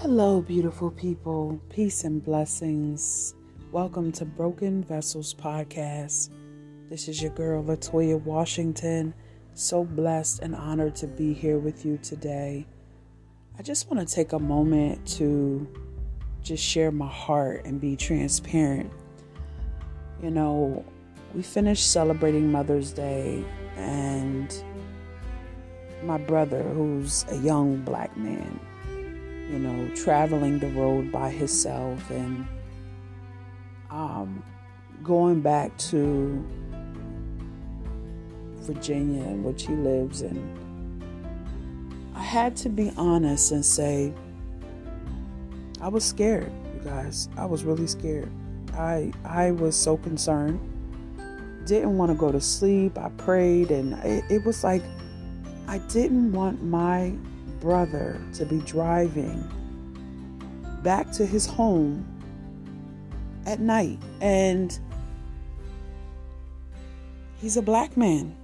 Hello, beautiful people. Peace and blessings. Welcome to Broken Vessels Podcast. This is your girl, Latoya Washington. So blessed and honored to be here with you today. I just want to take a moment to just share my heart and be transparent. You know, we finished celebrating Mother's Day, and my brother, who's a young black man, you know, traveling the road by himself and going back to Virginia, in which he lives. And I had to be honest and say, I was scared, you guys. I was really scared. I was so concerned. Didn't want to go to sleep. I prayed, and it was like, I didn't want my brother to be driving back to his home at night, and he's a black man.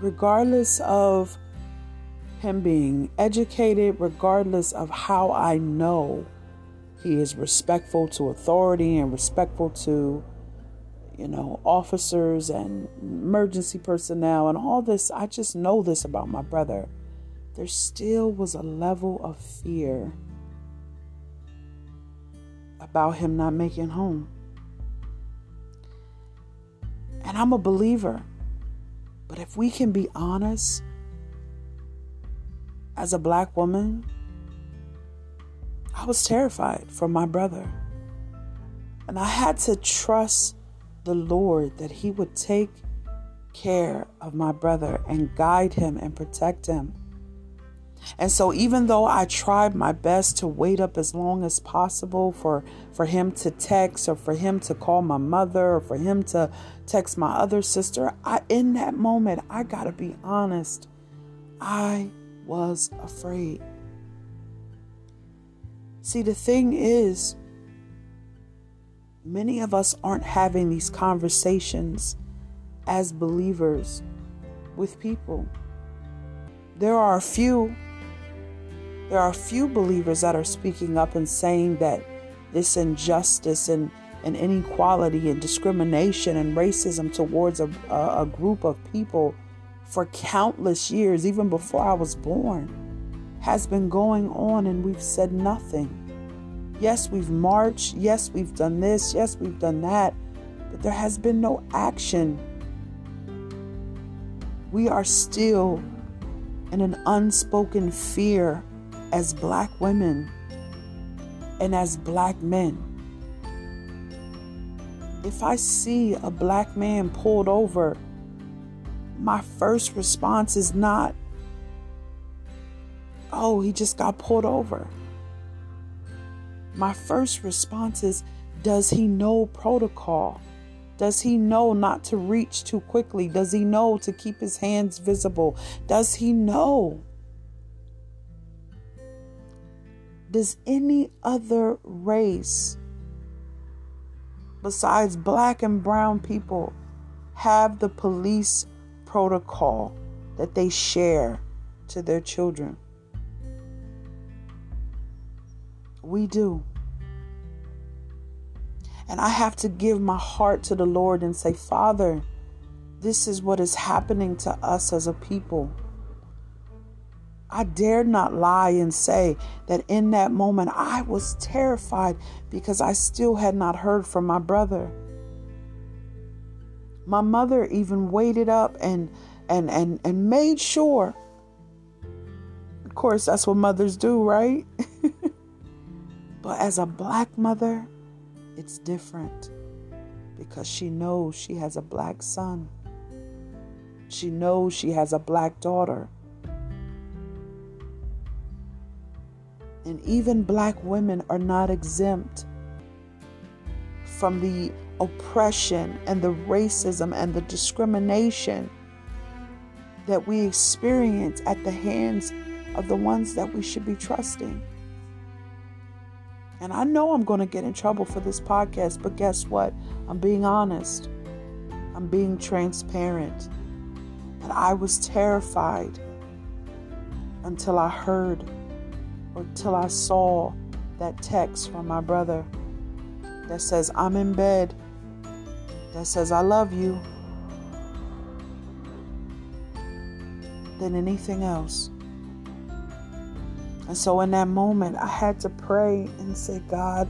Regardless of him being educated, regardless of how I know he is respectful to authority and respectful to, you know, officers and emergency personnel and all this. I just know this about my brother. There still was a level of fear about him not making home. And I'm a believer. But if we can be honest, as a black woman, I was terrified for my brother. And I had to trust the Lord that he would take care of my brother and guide him and protect him. And so even though I tried my best to wait up as long as possible for him to text, or for him to call my mother, or for him to text my other sister, in that moment, I gotta be honest, I was afraid. See, the thing is, many of us aren't having these conversations as believers with people. There are a few believers that are speaking up and saying that this injustice and inequality and discrimination and racism towards a group of people for countless years, even before I was born, has been going on, and we've said nothing. Yes, we've marched. Yes, we've done this. Yes, we've done that. But there has been no action. We are still in an unspoken fear as black women and as black men. If I see a black man pulled over, my first response is not, oh, he just got pulled over. My first response is, does he know protocol? Does he know not to reach too quickly? Does he know to keep his hands visible? Does he know? Does any other race besides black and brown people have the police protocol that they share to their children? We do. And I have to give my heart to the Lord and say, Father, this is what is happening to us as a people. I dare not lie and say that in that moment I was terrified, because I still had not heard from my brother. My mother even waited up and made sure. Of course, that's what mothers do, right? But as a black mother, it's different, because she knows she has a black son. She knows she has a black daughter. And even black women are not exempt from the oppression and the racism and the discrimination that we experience at the hands of the ones that we should be trusting. And I know I'm going to get in trouble for this podcast, but guess what? I'm being honest. I'm being transparent. But I was terrified until I heard or till I saw that text from my brother that says, I'm in bed, that says, I love you, than anything else. And so in that moment, I had to pray and say, God,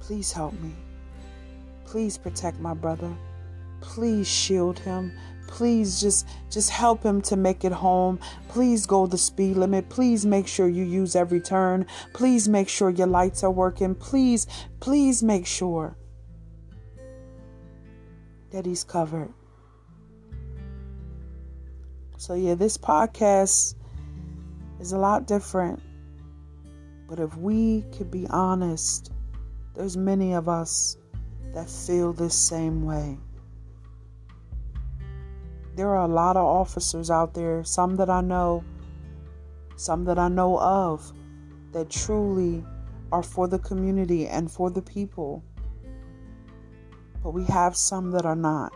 please help me. Please protect my brother. Please shield him. Please just help him to make it home. Please go the speed limit. Please make sure you use every turn. Please make sure your lights are working. Please make sure that he's covered. So yeah, this podcast is a lot different. But if we could be honest, there's many of us that feel this same way. There are a lot of officers out there, some that I know, some that I know of, that truly are for the community and for the people. But we have some that are not.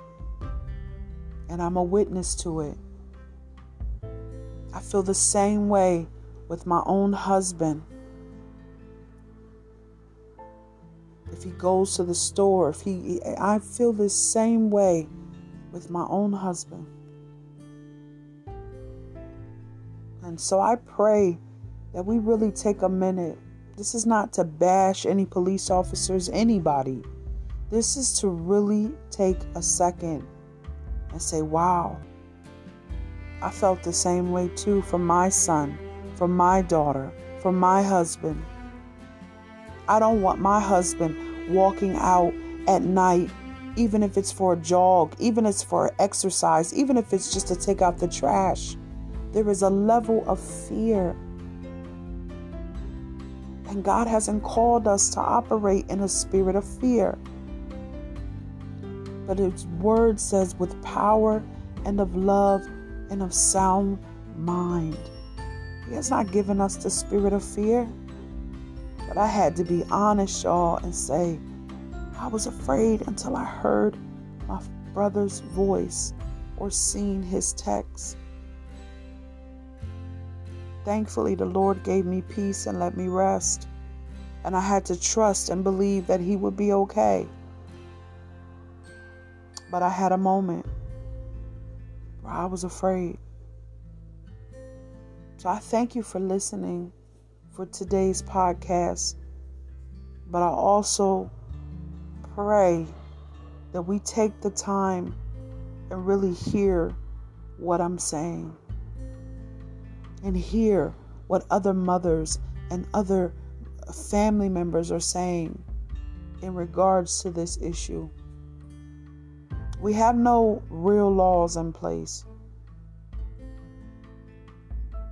And I'm a witness to it. I feel the same way with my own husband. If he goes to the store, I feel the same way with my own husband. And so I pray that we really take a minute. This is not to bash any police officers, anybody. This is to really take a second and say, wow, I felt the same way too from my son, from my daughter, from my husband. I don't want my husband walking out at night, even if it's for a jog, even if it's for exercise, even if it's just to take out the trash. There is a level of fear. And God hasn't called us to operate in a spirit of fear. But His word says with power and of love and of sound mind. He has not given us the spirit of fear. But I had to be honest, y'all, and say, I was afraid until I heard my brother's voice or seen his text. Thankfully, the Lord gave me peace and let me rest. And I had to trust and believe that he would be okay. But I had a moment where I was afraid. So I thank you for listening for today's podcast. But I also pray that we take the time and really hear what I'm saying and hear what other mothers and other family members are saying in regards to this issue. We have no real laws in place,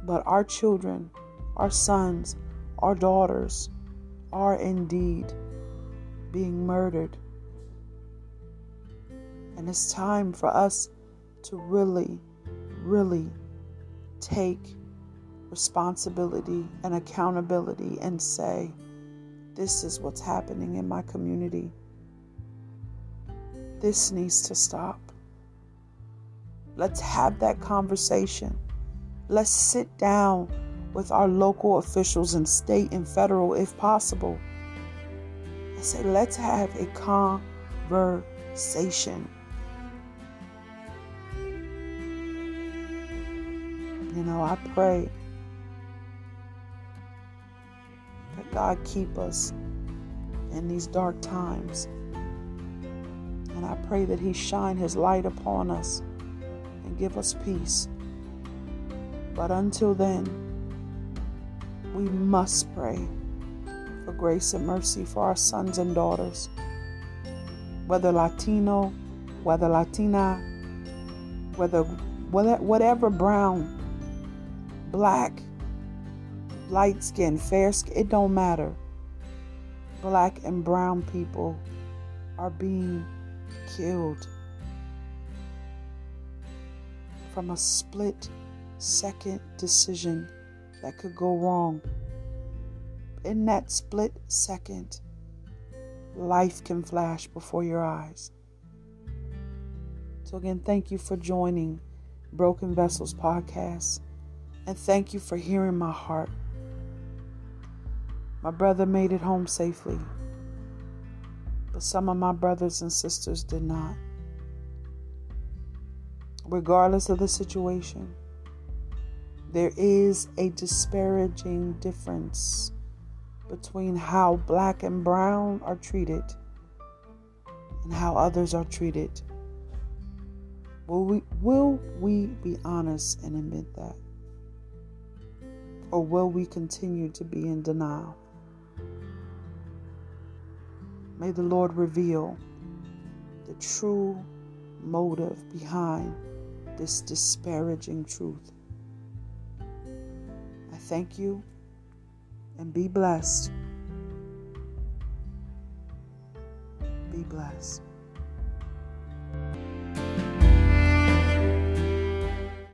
but our children, our sons, our daughters are indeed being murdered. And it's time for us to really, really take responsibility and accountability and say, this is what's happening in my community. This needs to stop. Let's have that conversation. Let's sit down with our local officials and state and federal, if possible. I say, let's have a conversation. You know, I pray that God keep us in these dark times. And I pray that He shine His light upon us and give us peace. But until then, we must pray for grace and mercy for our sons and daughters, whether Latino, whether Latina, whether whatever brown, black, light skin, fair skin, it don't matter. Black and brown people are being killed from a split second decision that could go wrong. In that split second, life can flash before your eyes. So again, thank you for joining Broken Vessels Podcast. And thank you for hearing my heart. My brother made it home safely, but some of my brothers and sisters did not. Regardless of the situation, there is a disparaging difference between how black and brown are treated and how others are treated. Will we be honest and admit that? Or will we continue to be in denial? May the Lord reveal the true motive behind this disparaging truth. I thank you and be blessed. Be blessed.